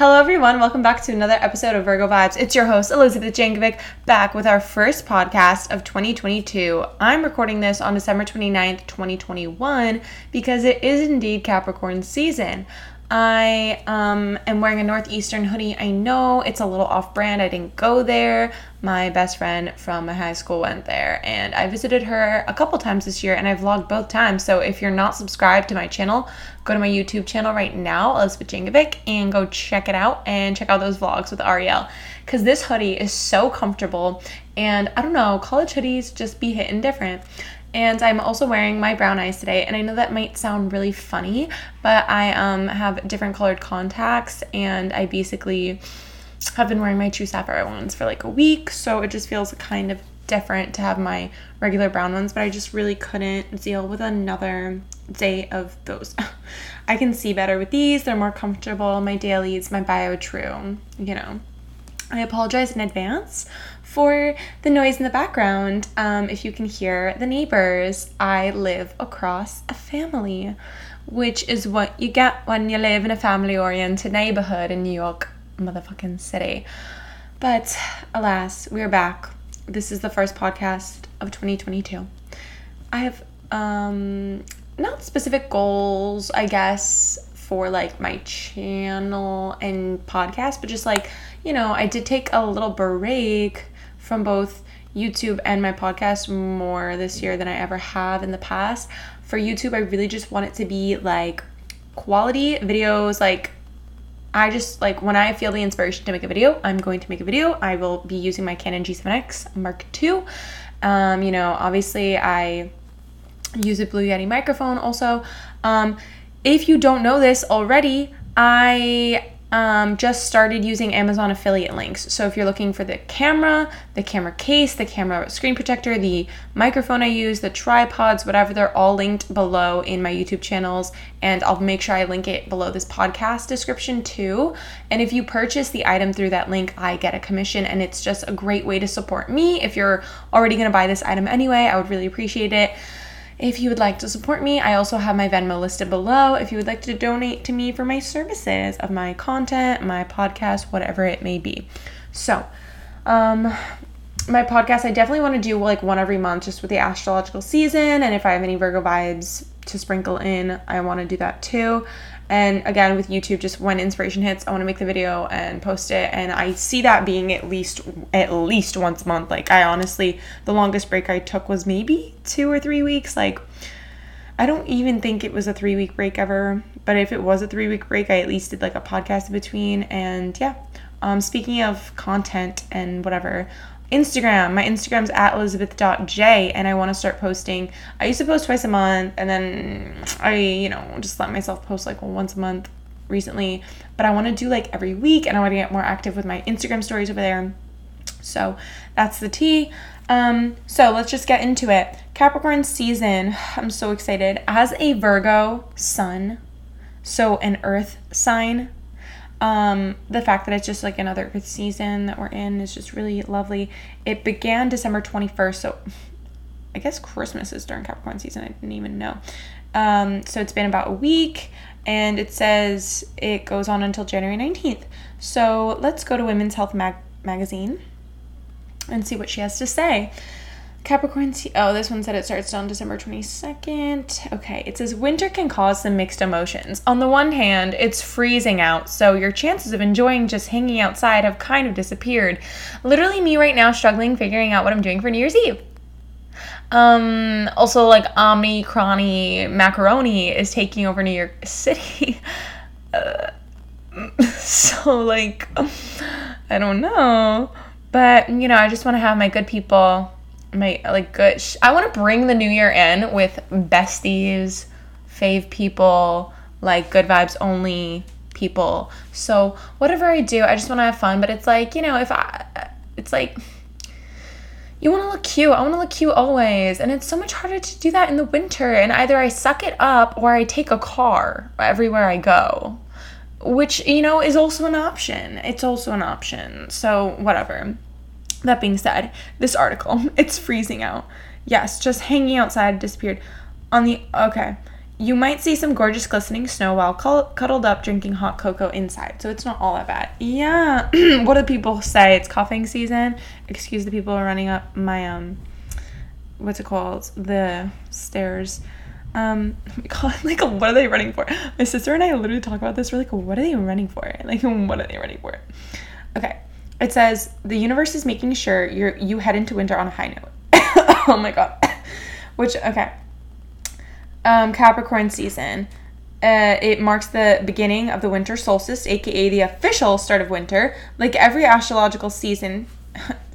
Hello everyone, welcome back to another episode of Virgo Vibes. It's your host, Elizabeth Jankovic, back with our first podcast of 2022. I'm recording this on December 29th, 2021, because it is indeed Capricorn season. I am wearing a Northeastern hoodie. I know it's a little off-brand. I didn't go there. My best friend from my high school went there, and I visited her a couple times this year, and I vlogged both times. So if you're not subscribed to my channel, go to my YouTube channel right now, Elizabeth Jankovic, and go check it out and check out those vlogs with Ariel, because this hoodie is so comfortable, and I don't know, college hoodies just be hitting different. And I'm also wearing my brown eyes today, and I know that might sound really funny, but I have different colored contacts, and I basically have been wearing my true sapphire ones for like a week, so it just feels kind of different to have my regular brown ones, but I just really couldn't deal with another day of those. I can see better with these. They're more comfortable. My dailies, my BioTrue, you know. I apologize in advance for the noise in the background. If you can hear the neighbors, I live across a family, which is what you get when you live in a family-oriented neighborhood in New York motherfucking city. But alas, we're back. This is the first podcast of 2022. I have not specific goals, I guess, for like my channel and podcast, but just like, you know, I did take a little break from both YouTube and my podcast more this year than I ever have in the past. For YouTube, I really just want it to be like quality videos. Like, I just like when I feel the inspiration to make a video, I'm going to make a video. I will be using my Canon G7X Mark II. You know, obviously I use a Blue Yeti microphone also. If you don't know this already, I just started using Amazon affiliate links. So if you're looking for the camera case, the camera screen protector, the microphone I use, the tripods, whatever, they're all linked below in my YouTube channels, and I'll make sure I link it below this podcast description too. And if you purchase the item through that link, I get a commission, and it's just a great way to support me. If you're already going to buy this item anyway, I would really appreciate it. If you would like to support me, I also have my Venmo listed below. If you would like to donate to me for my services of my content, my podcast, whatever it may be. So, my podcast, I definitely want to do like one every month just with the astrological season. And if I have any Virgo vibes to sprinkle in, I want to do that too. And again, with YouTube, just when inspiration hits, I want to make the video and post it. And I see that being at least once a month. Like, I honestly, the longest break I took was maybe 2 or 3 weeks. Like, I don't even think it was a 3-week break ever. But if it was a 3-week break, I at least did like a podcast in between. And yeah, speaking of content and whatever, Instagram. My Instagram's at elizabeth.j, and I want to start posting. I used to post twice a month, and then I, you know, just let myself post like once a month recently, but I want to do like every week, and I want to get more active with my Instagram stories over there. So that's the tea. So let's just get into it. Capricorn season. I'm so excited. As a Virgo sun, so an earth sign, the fact that it's just like another earth season that we're in is just really lovely. It began December 21st, so I guess Christmas is during Capricorn season. I didn't even know. So it's been about a week, and it says it goes on until January 19th. So let's go to Women's Health magazine and see what she has to say. Capricorn, oh, this one said it starts on December 22nd. Okay, it says winter can cause some mixed emotions. On the one hand, it's freezing out, so your chances of enjoying just hanging outside have kind of disappeared. Literally me right now struggling figuring out what I'm doing for New Year's Eve. Also, like, Omicron macaroni is taking over New York City. So, like, I don't know. But, you know, I just want to have my good people... I want to bring the new year in with besties, fave people, like good vibes only people. So whatever I do, I just want to have fun. But it's like, you know, it's like you want to look cute. I want to look cute always, and it's so much harder to do that in the winter. And either I suck it up or I take a car everywhere I go, which, you know, is also an option. It's also an option. So whatever. That being said, this article, it's freezing out. Yes, just hanging outside disappeared. Okay. You might see some gorgeous glistening snow while cuddled up drinking hot cocoa inside. So it's not all that bad. Yeah. What do people say? It's coughing season. Excuse the people running up my, what's it called? The stairs. God, like, what are they running for? My sister and I literally talk about this. We're like, what are they running for? Like, what are they running for? Okay. It says, the universe is making sure you head into winter on a high note. Oh my God. Which, okay. Capricorn season. It marks the beginning of the winter solstice, aka the official start of winter. Like every astrological season,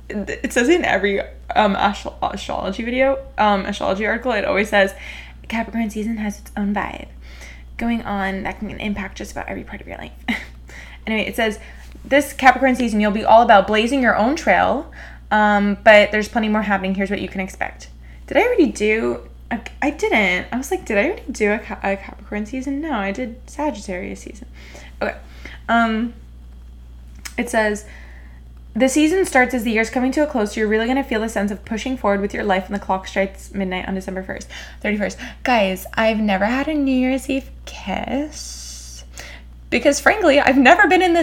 it says in every astrology video, astrology article, it always says Capricorn season has its own vibe going on that can impact just about every part of your life. Anyway, it says this Capricorn season you'll be all about blazing your own trail, but there's plenty more happening. Here's what you can expect. Did I already do a Capricorn season? No, I did Sagittarius season. Okay. It says, the season starts as the year's coming to a close, so you're really going to feel the sense of pushing forward with your life when the clock strikes midnight on December 31st. Guys, I've never had a New Year's Eve kiss because, frankly, I've never been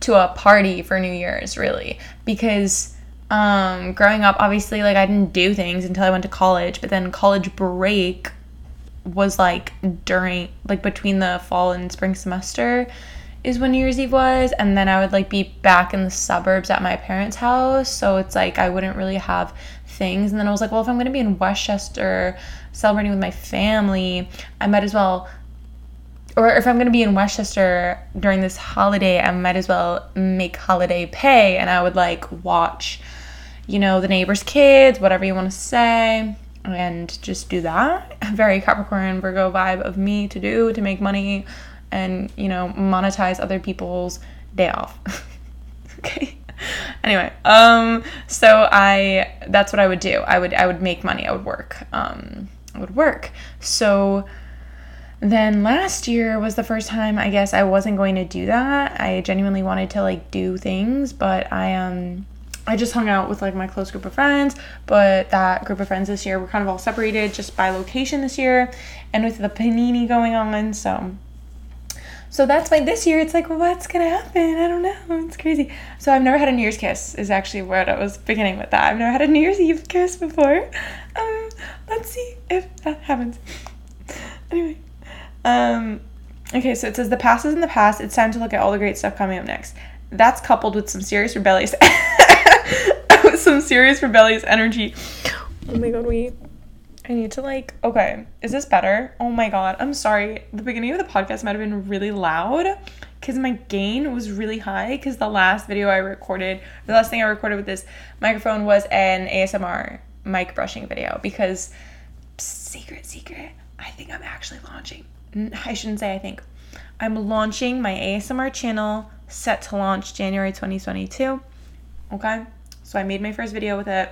to a party for New Year's, really, because... growing up, obviously, like, I didn't do things until I went to college, but then college break was, like, during, like, between the fall and spring semester is when New Year's Eve was, and then I would, like, be back in the suburbs at my parents' house, so it's, like, I wouldn't really have things, and then I was like, well, if I'm gonna be in Westchester celebrating with my family, I might as well, or if I'm gonna be in Westchester during this holiday, I might as well make holiday pay, and I would, like, watch... you know, the neighbor's kids, whatever you want to say, and just do that. A very Capricorn Virgo vibe of me to make money and, you know, monetize other people's day off. Okay. Anyway, that's what I would do. I would make money. I would work. So then last year was the first time I guess I wasn't going to do that. I genuinely wanted to, like, do things, but I just hung out with, like, my close group of friends, but that group of friends this year, we're kind of all separated just by location this year, and with the panini going on, so that's why this year it's like, what's gonna happen? I don't know, it's crazy. So I've never had a New Year's kiss is actually what I was beginning with that. I've never had a New Year's Eve kiss before. Let's see if that happens. Anyway, okay, so it says the past is in the past. It's time to look at all the great stuff coming up next. That's coupled with some serious rebellious... some serious rebellious energy. Oh my God, wait. I need to, like, okay, is this better? Oh my God, I'm sorry. The beginning of the podcast might have been really loud because my gain was really high because the last thing I recorded with this microphone was an ASMR mic brushing video because, secret, I think I'm actually launching. I shouldn't say I think. I'm launching my ASMR channel, set to launch January 2022. Okay, so I made my first video with it.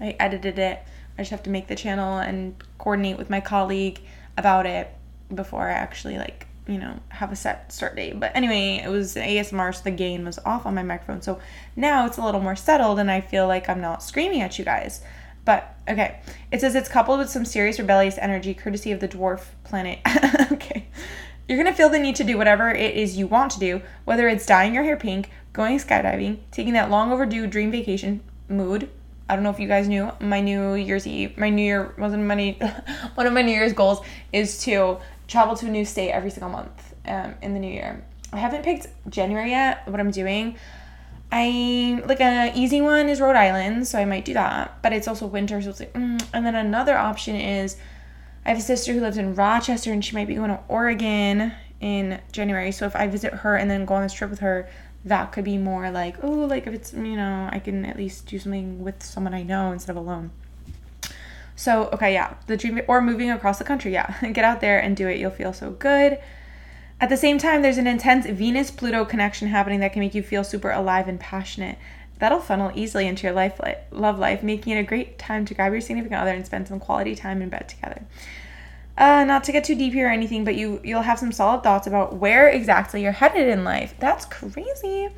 I edited it. I just have to make the channel and coordinate with my colleague about it before I actually, like, you know, have a set start date. But anyway, it was ASMR, so the gain was off on my microphone. So now it's a little more settled, and I feel like I'm not screaming at you guys. But, okay, it says it's coupled with some serious rebellious energy, courtesy of the dwarf planet. Okay. You're going to feel the need to do whatever it is you want to do, whether it's dyeing your hair pink, going skydiving, taking that long overdue dream vacation mood. I don't know if you guys knew, one of my New Year's goals is to travel to a new state every single month in the new year. I haven't picked January yet, what I'm doing. An easy one is Rhode Island, so I might do that, but it's also winter, so it's like, and then another option is I have a sister who lives in Rochester, and she might be going to Oregon in January, so if I visit her and then go on this trip with her, that could be more like, oh, like, if it's, you know, I can at least do something with someone I know instead of alone. So, okay, yeah, the dream, or moving across the country, yeah, get out there and do it, you'll feel so good. At the same time, there's an intense Venus-Pluto connection happening that can make you feel super alive and passionate. That'll funnel easily into your love life, making it a great time to grab your significant other and spend some quality time in bed together. Not to get too deep here or anything, but you'll have some solid thoughts about where exactly you're headed in life. That's crazy.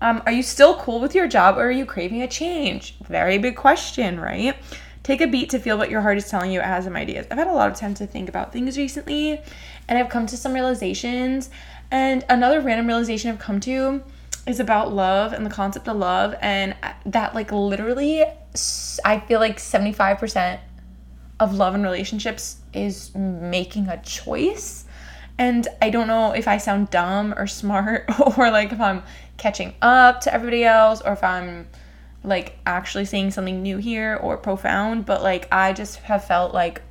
Are you still cool with your job, or are you craving a change? Very big question, right? Take a beat to feel what your heart is telling you. It has some ideas. I've had a lot of time to think about things recently, and I've come to some realizations. And another random realization I've come to is about love and the concept of love, and that, like, literally, I feel like 75% of love and relationships is making a choice. And I don't know if I sound dumb or smart, or like if I'm catching up to everybody else, or if I'm like actually saying something new here or profound, but like I just have felt like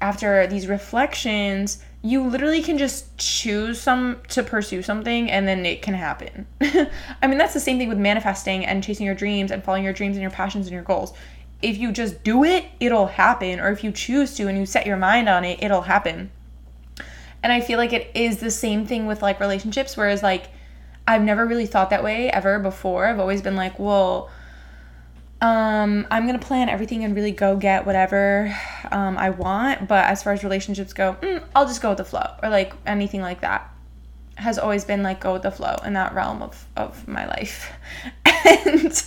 after these reflections, you literally can just choose to pursue something, and then it can happen. I mean, that's the same thing with manifesting and chasing your dreams and following your dreams and your passions and your goals. If you just do it, it'll happen. Or if you choose to and you set your mind on it, it'll happen. And I feel like it is the same thing with, like, relationships, whereas, like, I've never really thought that way ever before. I've always been like, well, I'm going to plan everything and really go get whatever I want. But as far as relationships go, I'll just go with the flow, or, like, anything like that has always been, like, go with the flow in that realm of my life. And,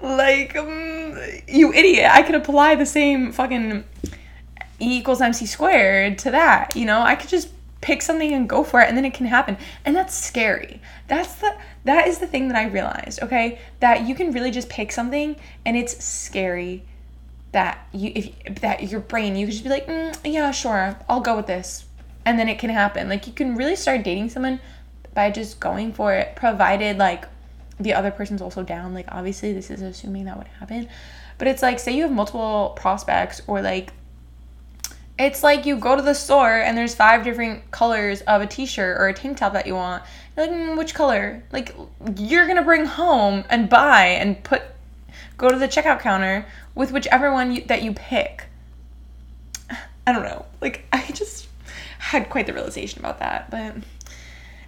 like, you idiot, I could apply the same fucking E=mc² to that, you know? I could just pick something and go for it, and then it can happen. And that's scary. That is the thing that I realized, okay? That you can really just pick something, and it's scary that your brain, you could just be like, yeah, sure, I'll go with this. And then it can happen. Like, you can really start dating someone by just going for it, provided, like, the other person's also down. Like, obviously, this is assuming that would happen. But it's like, say you have multiple prospects, or, like, it's like you go to the store and there's 5 different colors of a t-shirt or a tank top that you want. You're like, which color? Like, you're going to bring home and buy and go to the checkout counter with whichever one that you pick. I don't know. Like, I just had quite the realization about that. But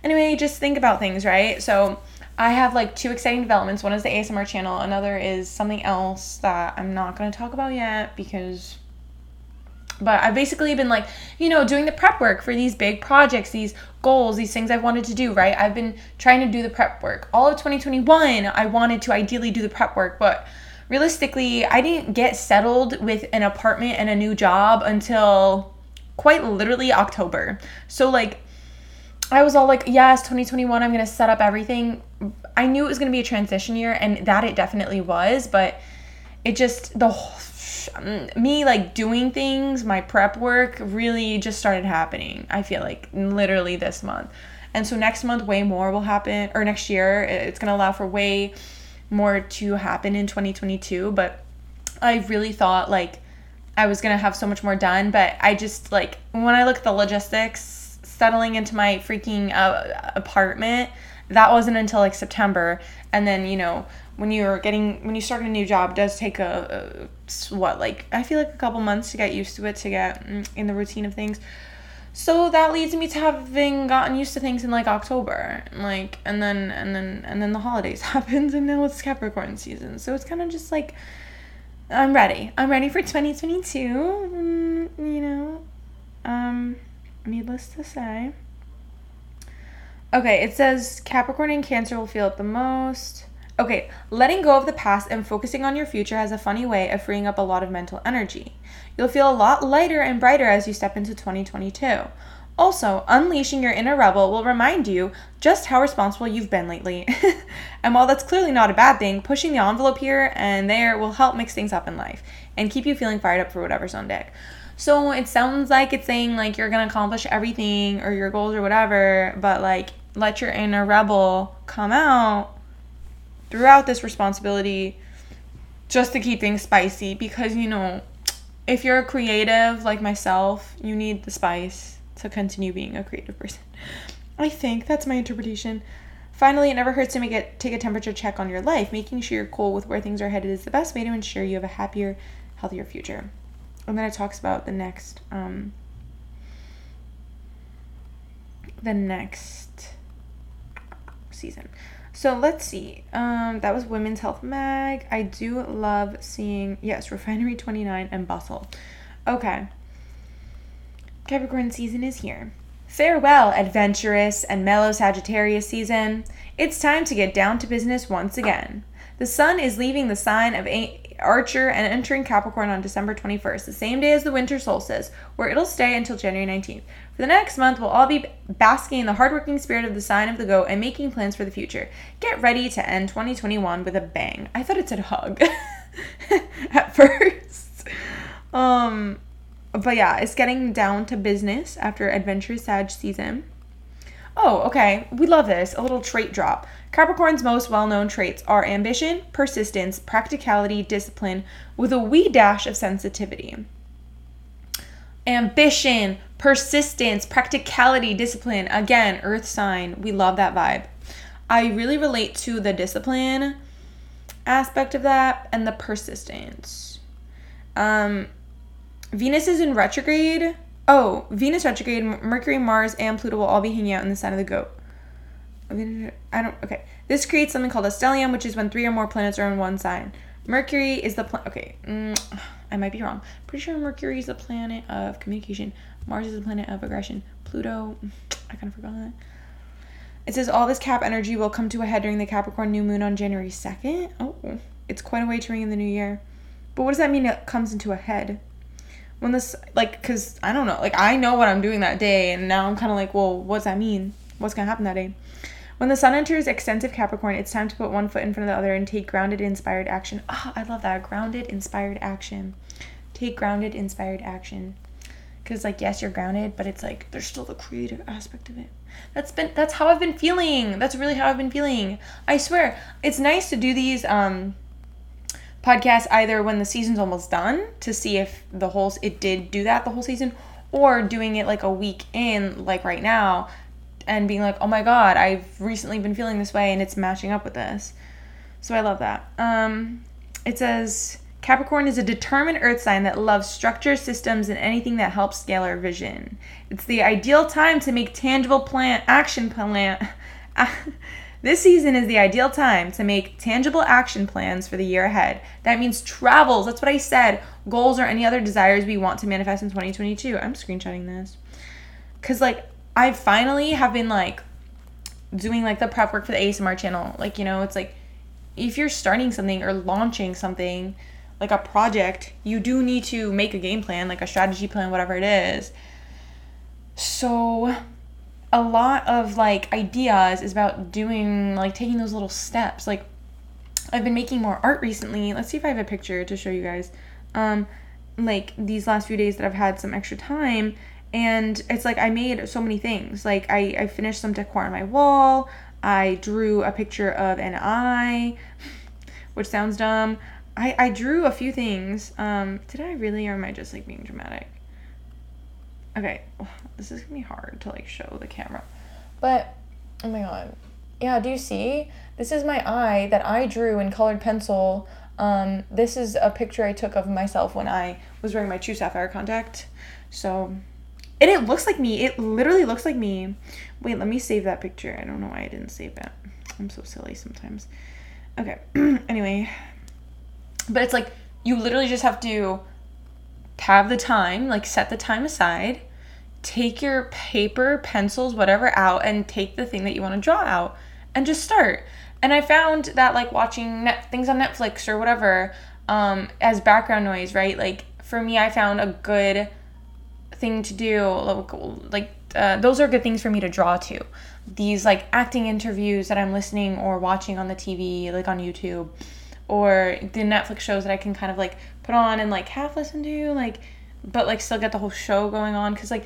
anyway, just think about things, right? So I have, like, 2 exciting developments. One is the ASMR channel. Another is something else that I'm not going to talk about yet because... But I've basically been, like, you know, doing the prep work for these big projects, these goals, these things I've wanted to do, right? I've been trying to do the prep work. All of 2021, I wanted to ideally do the prep work, but realistically, I didn't get settled with an apartment and a new job until quite literally October. So, like, I was all like, yes, 2021, I'm going to set up everything. I knew it was going to be a transition year, and that it definitely was, but it just, the whole me, like, doing things, my prep work really just started happening, I feel like, literally this month. And so next month, way more will happen, or next year, it's going to allow for way more to happen in 2022, but I really thought, like, I was going to have so much more done, but I just, like, when I look at the logistics, settling into my freaking apartment, that wasn't until, like, September, and then, you know, when you start a new job, it does take I feel like a couple months to get used to it, to get in the routine of things. So that leads me to having gotten used to things in, like, October, like, and then the holidays happens, and now it's Capricorn season. So it's kind of just like, I'm ready for 2022, you know, needless to say. Okay, it says Capricorn and Cancer will feel it the most. Okay, letting go of the past and focusing on your future has a funny way of freeing up a lot of mental energy. You'll feel a lot lighter and brighter as you step into 2022. Also, unleashing your inner rebel will remind you just how responsible you've been lately. And while that's clearly not a bad thing, pushing the envelope here and there will help mix things up in life and keep you feeling fired up for whatever's on deck. So it sounds like it's saying, like, you're going to accomplish everything or your goals or whatever, but, like, let your inner rebel come out throughout this responsibility, just to keep things spicy, because, you know, if you're a creative like myself, you need the spice to continue being a creative person. I think that's my interpretation. Finally, it never hurts to take a temperature check on your life. Making sure you're cool with where things are headed is the best way to ensure you have a happier, healthier future. And then it talks about the next season. So let's see. That was Women's Health Mag. I do love seeing, yes, Refinery 29 and Bustle. Okay. Capricorn season is here. Farewell, adventurous and mellow Sagittarius season. It's time to get down to business once again. The sun is leaving the sign of Archer and entering Capricorn on December 21st, the same day as the winter solstice, where it'll stay until January 19th. For the next month, we'll all be basking in the hardworking spirit of the sign of the goat and making plans for the future. Get ready to end 2021 with a bang. I thought it said hug at first. But yeah, it's getting down to business after Adventure Sag season. Oh, okay. We love this. A little trait drop. Capricorn's most well-known traits are ambition, persistence, practicality, discipline, with a wee dash of sensitivity. Ambition, persistence, practicality, discipline. Again, earth sign. We love that vibe. I really relate to the discipline aspect of that and the persistence. Venus is in retrograde. Oh, Venus retrograde, Mercury, Mars, and Pluto will all be hanging out in the sign of the goat. Okay. This creates something called a stellium, which is when three or more planets are in one sign. Mercury is the planet. Okay. I might be wrong. Pretty sure Mercury is the planet of communication. Mars is the planet of aggression. Pluto, I kind of forgot that. It says all this Cap energy will come to a head during the Capricorn new moon on January 2nd. Oh, it's quite a way to ring in the new year. But what does that mean it comes into a head? When this, like, because I don't know, like, I know what I'm doing that day, and now I'm kind of like, well, what's that mean? What's gonna happen that day? When the sun enters extensive Capricorn, it's time to put one foot in front of the other and take grounded, inspired action. Ah, oh, I love that. Grounded, inspired action. Take grounded, inspired action. Because, like, yes, you're grounded, but it's like there's still the creative aspect of it. That's how I've been feeling. That's really how I've been feeling. I swear, it's nice to do these podcast either when the season's almost done to see if it did do that the whole season, or doing it like a week in, like right now, and being like, oh my god, I've recently been feeling this way and it's matching up with this. So I love that. It says Capricorn is a determined earth sign that loves structure, systems, and anything that helps scale our vision. It's the ideal time to make tangible action plan. This season is the ideal time to make tangible action plans for the year ahead. That means travels. That's what I said. Goals or any other desires we want to manifest in 2022. I'm screenshotting this. Because, like, I finally have been, like, doing, like, the prep work for the ASMR channel. Like, you know, it's like if you're starting something or launching something, like a project, you do need to make a game plan, like a strategy plan, whatever it is. So a lot of, like, ideas is about doing, like, taking those little steps. Like, I've been making more art recently. Let's see if I have a picture to show you guys. Like, these last few days that I've had some extra time, and it's like I made so many things. Like, I finished some decor on my wall. I drew a picture of an eye, which sounds dumb. I drew a few things. Did I really, or am I just, like, being dramatic? Okay, this is gonna be hard to, like, show the camera, but oh my god, yeah. Do you see? This is my eye that I drew in colored pencil. This is a picture I took of myself when I was wearing my True Sapphire contact. So, and it looks like me. It literally looks like me. Wait, let me save that picture. I don't know why I didn't save it. I'm so silly sometimes. Okay, anyway, but it's like you literally just have to have the time, like, set the time aside. Take your paper, pencils, whatever out, and take the thing that you want to draw out and just start. And I found that, like, watching things on Netflix or whatever as background noise, right? Like, for me, I found a good thing to do. Like, those are good things for me to draw to. These, like, acting interviews that I'm listening or watching on the TV, like on YouTube, or the Netflix shows that I can kind of, like, put on and, like, half listen to, like, but, like, still get the whole show going on. Because, like,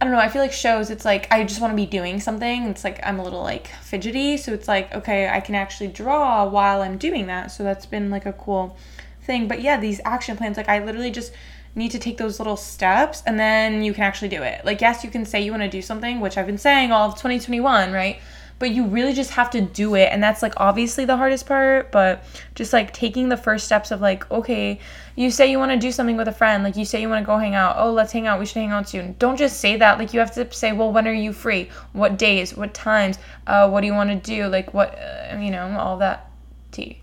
I don't know, I feel like shows, it's like I just want to be doing something. It's like I'm a little, like, fidgety, so it's like, okay, I can actually draw while I'm doing that. So that's been, like, a cool thing. But yeah, these action plans, like, I literally just need to take those little steps, and then you can actually do it. Like, yes, you can say you want to do something, which I've been saying all of 2021, right? But you really just have to do it, and that's, like, obviously the hardest part, but just, like, taking the first steps of, like, okay, you say you want to do something with a friend, like, you say you want to go hang out, oh, let's hang out, we should hang out soon. Don't just say that. Like, you have to say, well, when are you free? What days? What times? What do you want to do? Like, what, you know, all that tea.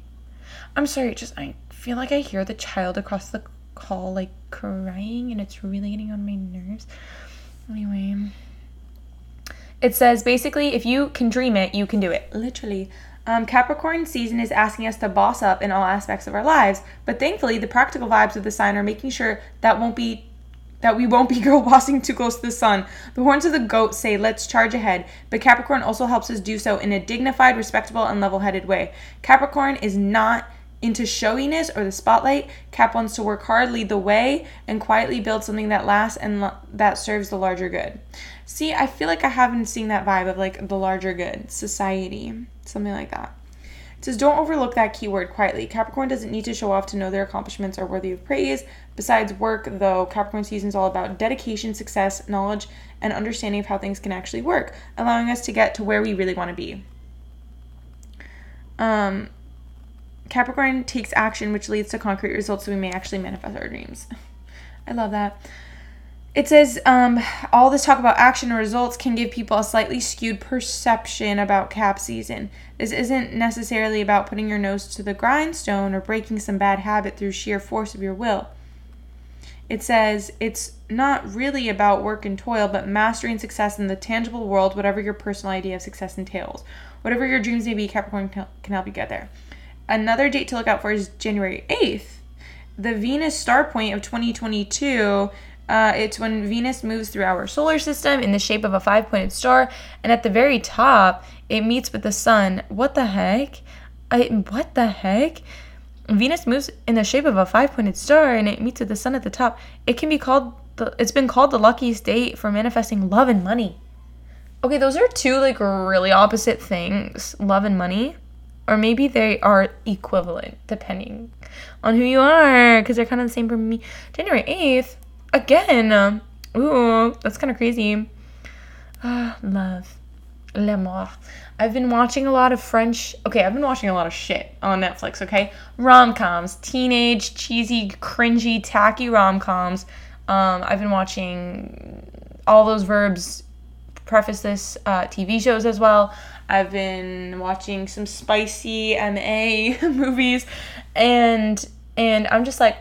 I'm sorry, just, I feel like I hear the child across the hall, like, crying, and it's really getting on my nerves. Anyway, it says, basically, if you can dream it, you can do it. Literally. Capricorn season is asking us to boss up in all aspects of our lives, but thankfully the practical vibes of the sign are making sure that we won't be girl bossing too close to the sun. The horns of the goat say let's charge ahead, but Capricorn also helps us do so in a dignified, respectable, and level-headed way. Capricorn is not into showiness or the spotlight. Cap wants to work hard, lead the way, and quietly build something that lasts and that serves the larger good. See, I feel like I haven't seen that vibe of like the larger good, society, something like that. It says, don't overlook that keyword quietly. Capricorn doesn't need to show off to know their accomplishments are worthy of praise. Besides work, though, Capricorn season is all about dedication, success, knowledge, and understanding of how things can actually work, allowing us to get to where we really want to be. Capricorn takes action, which leads to concrete results, so we may actually manifest our dreams. I love that. It says, all this talk about action and results can give people a slightly skewed perception about Cap season. This isn't necessarily about putting your nose to the grindstone or breaking some bad habit through sheer force of your will. It says, it's not really about work and toil, but mastering success in the tangible world, whatever your personal idea of success entails. Whatever your dreams may be, Capricorn can help you get there. Another date to look out for is January 8th. The Venus star point of 2022, it's when Venus moves through our solar system in the shape of a 5-pointed star, and at the very top, it meets with the sun. What the heck? Venus moves in the shape of a 5-pointed star, and it meets with the sun at the top. It can be called, it's been called the luckiest date for manifesting love and money. Okay, those are two, like, really opposite things, love and money. Or maybe they are equivalent, depending on who you are, because they're kind of the same for me. January 8th, again, ooh, that's kind of crazy. Love, l'amour. I've been watching a lot of I've been watching a lot of shit on Netflix, okay? Rom-coms, teenage, cheesy, cringy, tacky rom-coms. I've been watching all those verbs, preface this, TV shows as well. I've been watching some spicy MA movies, and I'm just like,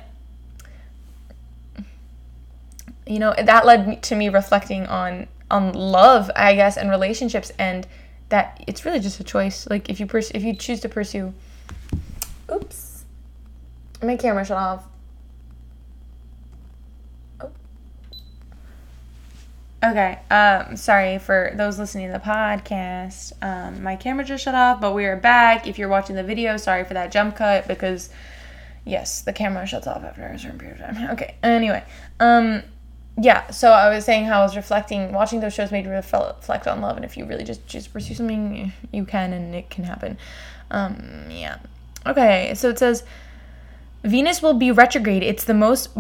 you know, that led to me reflecting on love, I guess, and relationships, and that it's really just a choice. Like, if you choose to pursue, oops, my camera shut off. Okay, sorry for those listening to the podcast. My camera just shut off, but we are back. If you're watching the video, sorry for that jump cut, because, yes, the camera shuts off after a certain period of time. Okay, anyway, yeah, so I was saying how I was reflecting, watching those shows made me reflect on love, and if you really just choose to pursue something, you can, and it can happen. Yeah. Okay, so it says, Venus will be retrograde. It's the most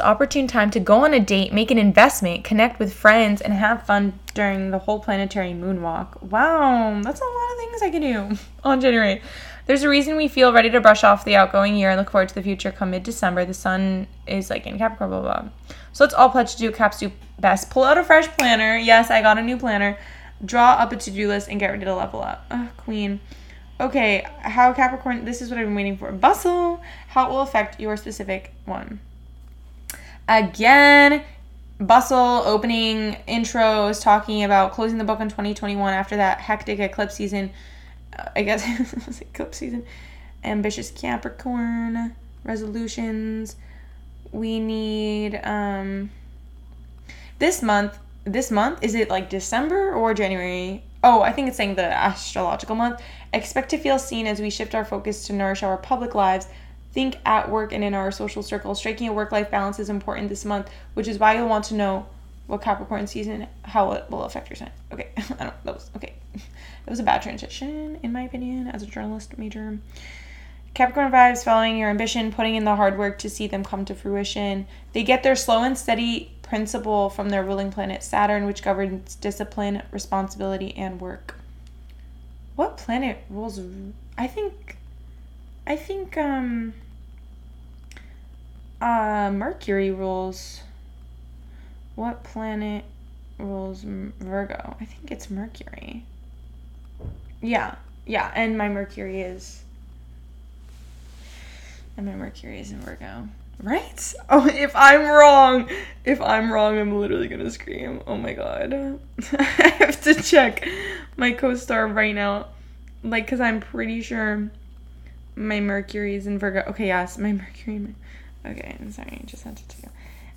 opportune time to go on a date, make an investment, connect with friends, and have fun during the whole planetary moonwalk. Wow, that's a lot of things I can do on January. There's a reason we feel ready to brush off the outgoing year and look forward to the future come mid-December. The sun is like in Capricorn, blah, blah, blah. So let's all pledge to do Cap's do best. Pull out a fresh planner. Yes, I got a new planner. Draw up a to-do list and get ready to level up. Oh, queen. Okay, how Capricorn, this is what I've been waiting for. Bustle, how it will affect your specific one. Again, bustle, opening, intros, talking about closing the book on 2021 after that hectic eclipse season. I guess it was eclipse season. Ambitious Capricorn, resolutions. We need, this month, is it like December or January? Oh, I think it's saying the astrological month. Expect to feel seen as we shift our focus to nourish our public lives. Think at work and in our social circles. Striking a work-life balance is important this month, which is why you'll want to know what Capricorn season, how it will affect your sign. Okay, that was a bad transition, in my opinion, as a journalist major. Capricorn vibes, following your ambition, putting in the hard work to see them come to fruition. They get their slow and steady principle from their ruling planet Saturn, which governs discipline, responsibility, and work. What planet rules? I think Mercury rules. What planet rules Virgo? I think it's Mercury. Yeah, and my Mercury is in Virgo. Right? Oh, if I'm wrong, I'm literally gonna scream. Oh my god. I have to check my co-star right now. Like, because I'm pretty sure my Mercury is in Virgo. Okay, yes, my Mercury. Okay, I'm sorry. I just had to take it.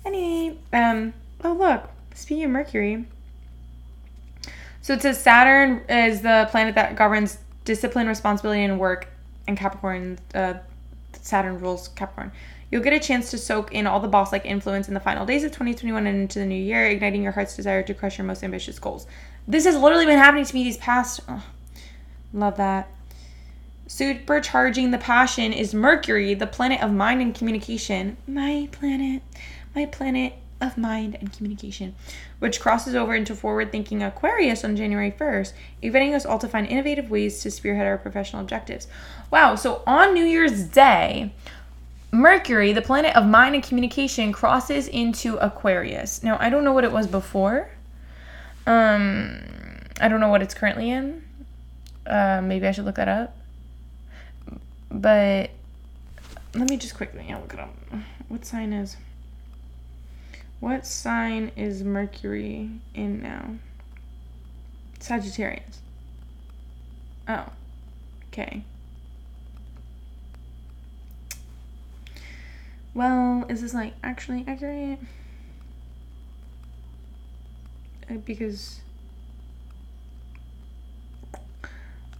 Anyway, oh, look. Speaking of Mercury. So it says Saturn is the planet that governs discipline, responsibility, and work. And Capricorn, Saturn rules Capricorn. You'll get a chance to soak in all the boss-like influence in the final days of 2021 and into the new year, igniting your heart's desire to crush your most ambitious goals. This has literally been happening to me these past... Oh, love that. Supercharging the passion is Mercury, the planet of mind and communication. My planet of mind and communication, which crosses over into forward-thinking Aquarius on January 1st, inviting us all to find innovative ways to spearhead our professional objectives. Wow, so on New Year's Day... Mercury, the planet of mind and communication, crosses into Aquarius. Now, I don't know what it was before. I don't know what it's currently in. Maybe I should look that up. But let me just quickly look it up. What sign is Mercury in now? Sagittarius. Oh, okay. Well, is this, actually accurate? Because...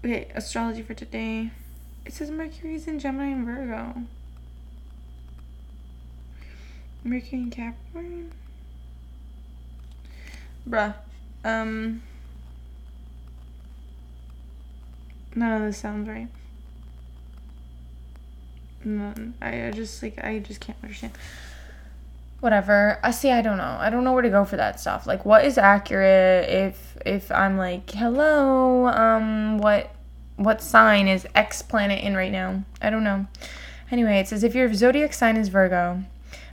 Okay, astrology for today. It says Mercury's in Gemini and Virgo. Mercury in Capricorn? Bruh. None of this sounds right. I just can't understand. Whatever. I don't know. I don't know where to go for that stuff. Like, what is accurate? If I'm like, hello, what sign is X planet in right now? I don't know. Anyway, it says if your zodiac sign is Virgo,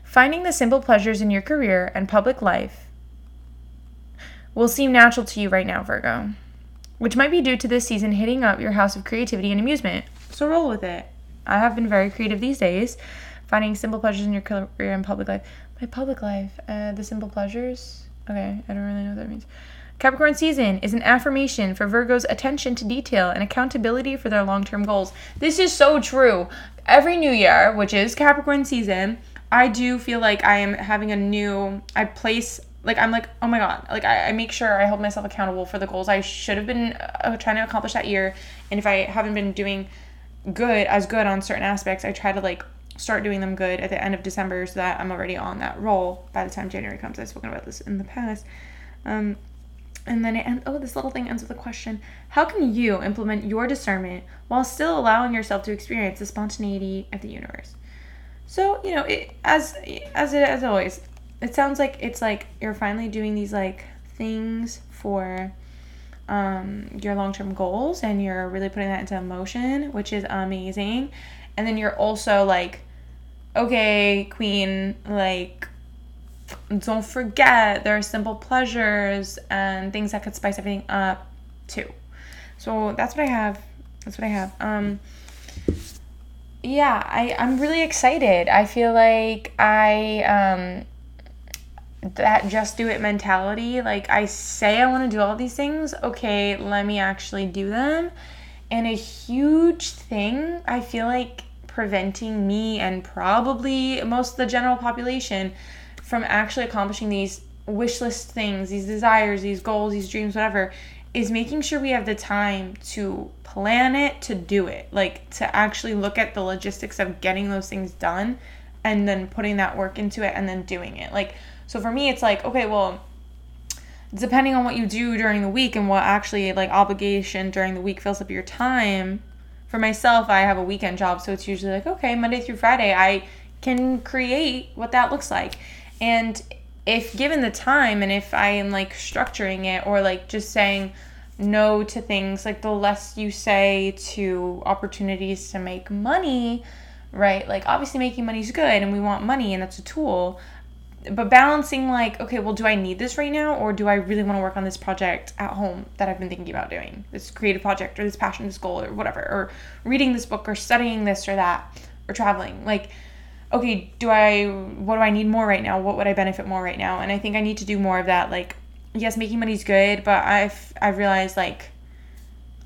finding the simple pleasures in your career and public life will seem natural to you right now, Virgo, which might be due to this season hitting up your house of creativity and amusement. So roll with it. I have been very creative these days, finding simple pleasures in your career and public life. My public life, the simple pleasures? Okay, I don't really know what that means. Capricorn season is an affirmation for Virgo's attention to detail and accountability for their long-term goals. This is so true. Every new year, which is Capricorn season, I do feel like I am having a new, I place... Like, I'm like, oh my God. Like, I make sure I hold myself accountable for the goals I should have been trying to accomplish that year. And if I haven't been doing... good on certain aspects, I try to start doing them good at the end of December so that I'm already on that roll by the time January comes. I've spoken about this in the past. And then it ends, this little thing ends with a question. How can you implement your discernment while still allowing yourself to experience the spontaneity of the universe? So, it, as always, it sounds like it's like you're finally doing these things for your long-term goals, and you're really putting that into motion, which is amazing. And then you're also okay, queen, don't forget there are simple pleasures and things that could spice everything up too. So that's what I have. I'm really excited. I feel like I that just do it mentality. I say I want to do all these things. Okay, let me actually do them. And a huge thing, I feel like, preventing me and probably most of the general population from actually accomplishing these wish list things, these desires, these goals, these dreams, whatever, is making sure we have the time to plan it, to do it, to actually look at the logistics of getting those things done and then putting that work into it and then doing it. So for me, it's okay, well, depending on what you do during the week and what actually, obligation during the week fills up your time. For myself, I have a weekend job, so it's usually okay, Monday through Friday, I can create what that looks like. And if given the time and if I am, structuring it or, just saying no to things, the less you say to opportunities to make money, right? Obviously making money is good and we want money and that's a tool. But balancing okay, well, do I need this right now, or do I really want to work on this project at home that I've been thinking about doing, this creative project or this passion, this goal or whatever, or reading this book or studying this or that or traveling. Okay, what do I need more right now? What would I benefit more right now? And I think I need to do more of that. Yes, making money's good, but I've realized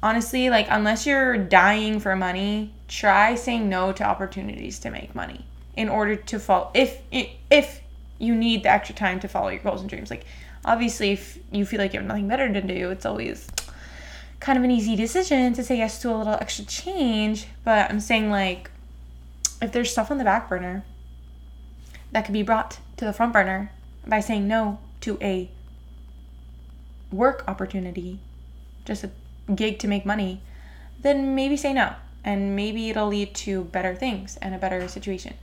honestly, like, unless you're dying for money, try saying no to opportunities to make money in order to follow, if you need the extra time to follow your goals and dreams. Like, obviously, if you feel like you have nothing better to do, it's always kind of an easy decision to say yes to a little extra change. But I'm saying, like, if there's stuff on the back burner that could be brought to the front burner by saying no to a work opportunity, just a gig to make money, then maybe say no, and maybe it'll lead to better things and a better situation.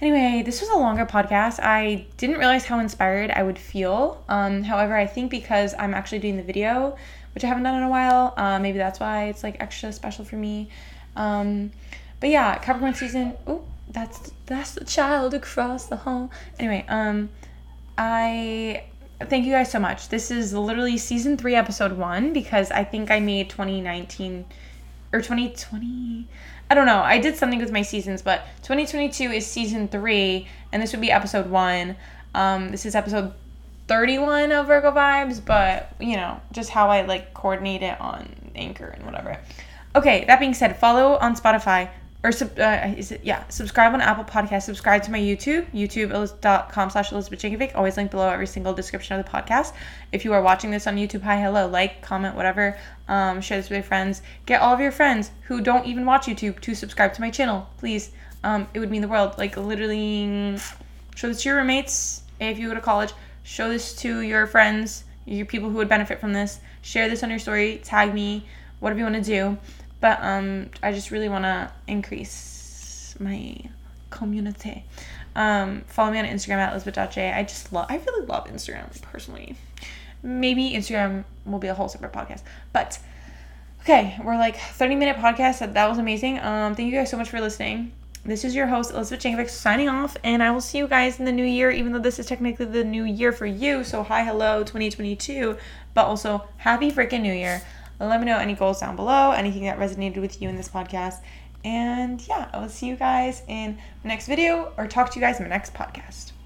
Anyway, this was a longer podcast. I didn't realize how inspired I would feel. However, I think because I'm actually doing the video, which I haven't done in a while, maybe that's why it's like extra special for me. But yeah, Capricorn season. Oh, that's the child across the hall. Anyway, I thank you guys so much. This is literally season 3, episode 1, because I think I made 2019 or 2020. I don't know. I did something with my seasons, but 2022 is season 3, and this would be episode 1. This is episode 31 of Virgo Vibes, but, you know, just how I, like, coordinate it on Anchor and whatever. Okay, that being said, follow on Spotify, or, subscribe on Apple Podcasts, subscribe to my YouTube, youtube.com/ElizabethJankovic, always linked below every single description of the podcast. If you are watching this on YouTube, hi, hello, like, comment, whatever, share this with your friends. Get all of your friends who don't even watch YouTube to subscribe to my channel, please. It would mean the world. Like, literally, show this to your roommates if you go to college. Show this to your friends, your people who would benefit from this. Share this on your story, tag me, whatever you want to do. But I just really want to increase my community. Follow me on Instagram at elizabeth.j. I really love Instagram, personally. Maybe Instagram will be a whole separate podcast. But, okay, we're like 30-minute podcast. That was amazing. Thank you guys so much for listening. This is your host, Elizabeth Jankovic, signing off, and I will see you guys in the new year, even though this is technically the new year for you. So, hi, hello, 2022, but also, happy freaking new year. Let me know any goals down below, anything that resonated with you in this podcast, and yeah, I will see you guys in the next video, or talk to you guys in the next podcast.